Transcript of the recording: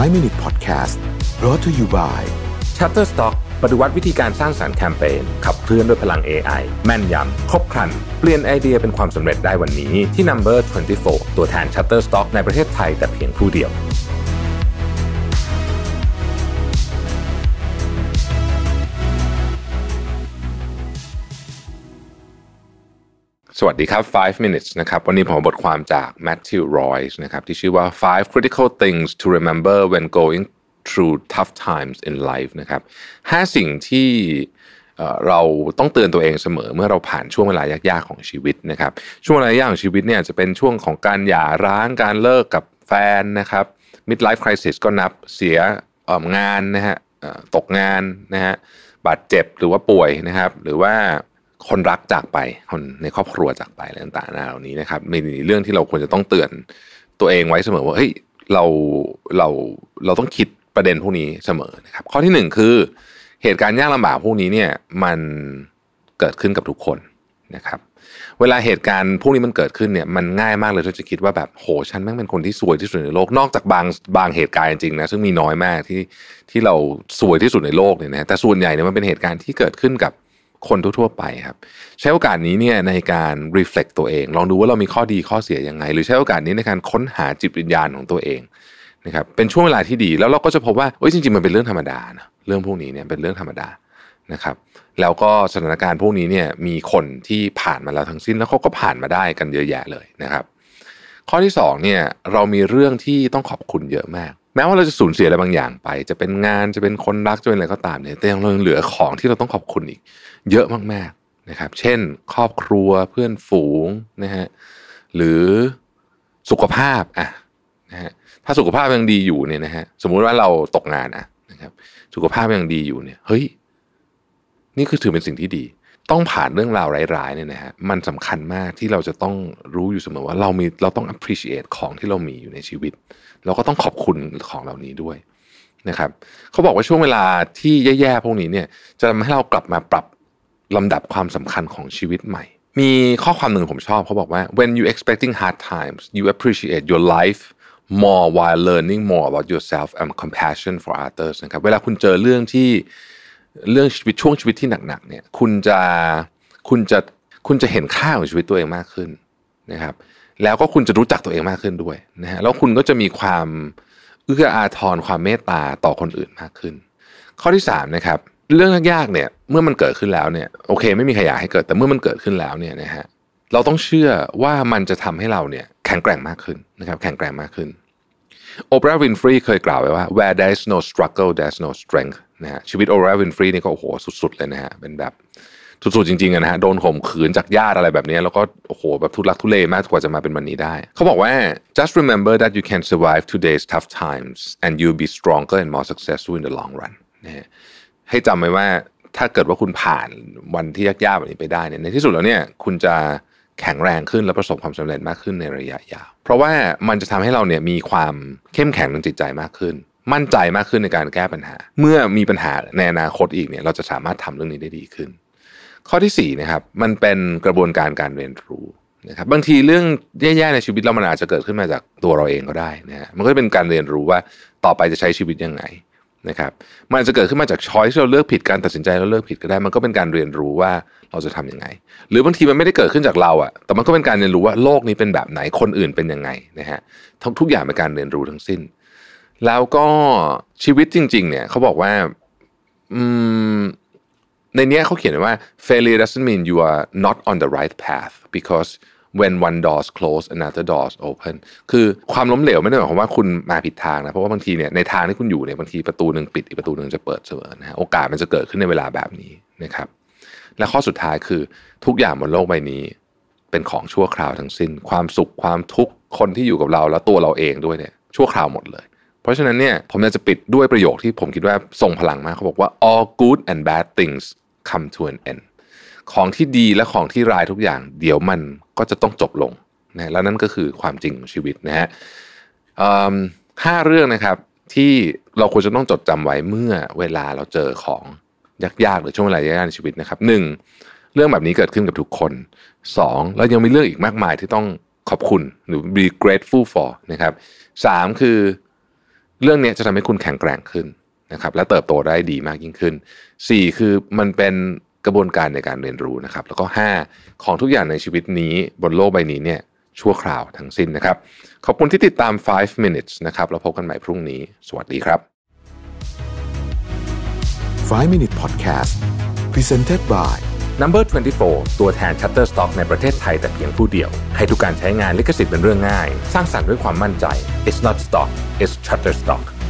5 Minute Podcast brought to you by Shutterstock ปฏิวัติวิธีการสร้างสรรค์แคมเปญขับเคลื่อนด้วยพลัง AI แม่นยำครบครันเปลี่ยนไอเดียเป็นความสำเร็จได้วันนี้ที่ Number 24 ตัวแทน Shutterstock ในประเทศไทยแต่เพียงผู้เดียวสวัสดีครับ 5 minutes นะครับวันนี้ผมบทความจาก Matthew Royce นะครับที่ชื่อว่า 5 critical things to remember when going through tough times in life นะครับ5สิ่งที่เราต้องเตือนตัวเองเสมอเมื่อเราผ่านช่วงเวลายากๆของชีวิตนะครับช่วงเวลายากของชีวิตเนี่ยจะเป็นช่วงของการหย่าร้างการเลิกกับแฟนนะครับ midlife crisis ก็นับเสียงานนะฮะตกงานนะฮะบาดเจ็บหรือว่าป่วยนะครับหรือว่าคนรักจากไปคนในครอบครัวจากไปอะไรต่างๆเหล่านี้นะครับมีเรื่องที่เราควรจะต้องเตือนตัวเองไว้เสมอว่าเฮ้ยเราต้องคิดประเด็นพวกนี้เสมอนะครับข้อที่1คือเหตุการณ์ยากลำบากพวกนี้เนี่ยมันเกิดขึ้นกับทุกคนนะครับเวลาเหตุการณ์พวกนี้มันเกิดขึ้นเนี่ยมันง่ายมากเลยที่จะคิดว่าแบบโหฉันแม่งเป็นคนที่ซวยที่สุดในโลกนอกจากบางเหตุการณ์จริงๆนะซึ่งมีน้อยมากที่เราซวยที่สุดในโลกเนี่ยนะแต่ส่วนใหญ่เนี่ยมันเป็นเหตุการณ์ที่เกิดขึ้นกับคนทั่วๆไปครับใช้โอกาสนี้เนี่ยในการ reflect ตัวเองลองดูว่าเรามีข้อดีข้อเสียยังไงหรือใช้โอกาสนี้ในการค้นหาจิตวิญญาณของตัวเองนะครับเป็นช่วงเวลาที่ดีแล้วเราก็จะพบว่าเอ้ยจริงๆมันเป็นเรื่องธรรมดานะเรื่องพวกนี้เนี่ยเป็นเรื่องธรรมดานะครับแล้วก็สถานการณ์พวกนี้เนี่ยมีคนที่ผ่านมาแล้วทั้งสิ้นแล้วเขาก็ผ่านมาได้กันเยอะแยะเลยนะครับข้อที่2เนี่ยเรามีเรื่องที่ต้องขอบคุณเยอะมากแม้ว่าเราจะสูญเสียอะไรบางอย่างไปจะเป็นงานจะเป็นคนรักจะเป็นอะไรก็ตามเนี่ยแต่ยังเหลือของที่เราต้องขอบคุณอีกเยอะมากๆนะครับเช่นครอบครัวเพื่อนฝูงนะฮะหรือสุขภาพอ่ะนะฮะถ้าสุขภาพยังดีอยู่เนี่ยนะฮะสมมุติว่าเราตกงานอ่ะนะครับสุขภาพยังดีอยู่เนี่ยเฮ้ยนี่คือถือเป็นสิ่งที่ดีต้องผ่านเรื่องราวร้ายๆเนี่ยนะฮะมันสำคัญมากที่เราจะต้องรู้อยู่เสมอว่าเราต้อง appreciate ของที่เรามีอยู่ในชีวิตเราก็ต้องขอบคุณของเหล่านี้ด้วยนะครับเขาบอกว่าช่วงเวลาที่แย่ๆพวกนี้เนี่ยจะทำให้เรากลับมาปรับลำดับความสำคัญของชีวิตใหม่มีข้อความหนึ่งผมชอบเขาบอกว่า when you expecting hard times you appreciate your life more while learning more about yourself and compassion for others นะครับเวลาคุณเจอเรื่องชีวิตช่วงชีวิตที่หนักๆเนี่ยคุณจะเห็นค่าของชีวิตตัวเองมากขึ้นนะครับแล้วก็คุณจะรู้จักตัวเองมากขึ้นด้วยนะฮะแล้วคุณก็จะมีความเอื้ออาทรความเมตตาต่อคนอื่นมากขึ้นข้อที่3นะครับเรื่องยากๆเนี่ยเมื่อมันเกิดขึ้นแล้วเนี่ยโอเคไม่มีใครอยากให้เกิดแต่เมื่อมันเกิดขึ้นแล้วเนี่ยนะฮะเราต้องเชื่อว่ามันจะทำให้เราเนี่ยแข็งแกร่งมากขึ้นนะครับแข็งแกร่งมากขึ้นOprah Winfrey เคยกล่าวไว้ว่า where there is no struggle there's no strength นะฮะชีวิต Oprah Winfrey นี่ก็โอ้โหสุดๆเลยนะฮะเป็นแบบสุดๆจริงๆนะฮะโดนข่มขืนจากญาติอะไรแบบนี้แล้วก็โอ้โหแบบทุลักทุเลมากกว่าจะมาเป็นวันนี้ได้เขาบอกว่า just remember that you can survive today's tough times and you'll be stronger and more successful in the long run นะฮะให้จำไว้ว่าถ้าเกิดว่าคุณผ่านวันที่ยากๆแบบนี้ไปได้เนี่ยในที่สุดแล้วเนี่ยคุณจะแข็งแรงขึ้นและประสบความสำเร็จมากขึ้นในระยะยาวเพราะว่ามันจะทำให้เราเนี่ยมีความเข้มแข็งทางจิตใจมากขึ้นมั่นใจมากขึ้นในการแก้ปัญหาเมื่อมีปัญหาในอนาคตอีกเนี่ยเราจะสามารถทำเรื่องนี้ได้ดีขึ้นข้อที่4นะครับมันเป็นกระบวนการการเรียนรู้นะครับบางทีเรื่องแย่ๆในชีวิตเรามันอาจจะเกิดขึ้นมาจากตัวเราเองก็ได้นะฮะมันก็เป็นการเรียนรู้ว่าต่อไปจะใช้ชีวิตยังไงนะครับมันอาจจะเกิดขึ้นมาจากช้อยที่เราเลือกผิดการตัดสินใจเราเลือกผิดก็ได้มันก็เป็นการเรียนรู้ว่าเราจะทำยังไงหรือบางทีมันไม่ได้เกิดขึ้นจากเราอะแต่มันก็เป็นการเรียนรู้ว่าโลกนี้เป็นแบบไหนคนอื่นเป็นยังไงนะฮะทุกอย่างเป็นการเรียนรู้ทั้งสิ้นแล้วก็ชีวิตจริงๆเนี่ยเขาบอกว่าในนี้เขาเขียนว่า failure doesn't mean you are not on the right path because when one door's close another door's open คือความล้มเหลวไม่ได้หมายความว่าคุณมาผิดทางนะเพราะว่าบางทีเนี่ยในทางที่คุณอยู่เนี่ยบางทีประตูนึงปิดอีกประตูนึงจะเปิดเสมอนะโอกาสมันจะเกิดขึ้นในเวลาแบบนี้นะครับและข้อสุดท้ายคือทุกอย่างบนโลกใบนี้เป็นของชั่วคราวทั้งสิ้นความสุขความทุกข์คนที่อยู่กับเราและตัวเราเองด้วยเนี่ยชั่วคราวหมดเลยเพราะฉะนั้นเนี่ยผมอยากจะปิดด้วยประโยคที่ผมคิดว่าทรงพลังมากเขาบอกว่า all good and bad things come to an end ของที่ดีและของที่ร้ายทุกอย่างเดี๋ยวมันก็จะต้องจบลงนะแล้วนั่นก็คือความจริงของชีวิตนะฮะ5เรื่องนะครับที่เราควรจะต้องจดจำไว้เมื่อเวลาเราเจอของยากๆหรือช่วงเวลายากๆในชีวิตนะครับ1เรื่องแบบนี้เกิดขึ้นกับทุกคน2เรายังมีเรื่องอีกมากมายที่ต้องขอบคุณหรือ be grateful for นะครับ3คือ เรื่องนี้จะทำให้คุณแข็งแกร่งขึ้นนะครับและเติบโตได้ดีมากยิ่งขึ้น4คือมันเป็นกระบวนการในการเรียนรู้นะครับแล้วก็5ของทุกอย่างในชีวิตนี้บนโลกใบนี้เนี่ยชั่วคราวทั้งสิ้นนะครับขอบคุณที่ติดตาม5 minutes นะครับแล้วพบกันใหม่พรุ่งนี้สวัสดีครับ5 minute podcast presented by Number 24 ตัวแทน Shutterstock ในประเทศไทยแต่เพียงผู้เดียวให้ทุกการใช้งานลิขสิทธิ์เป็นเรื่องง่ายสร้างสรรค์ด้วยความมั่นใจ It's not stock, it's Shutterstock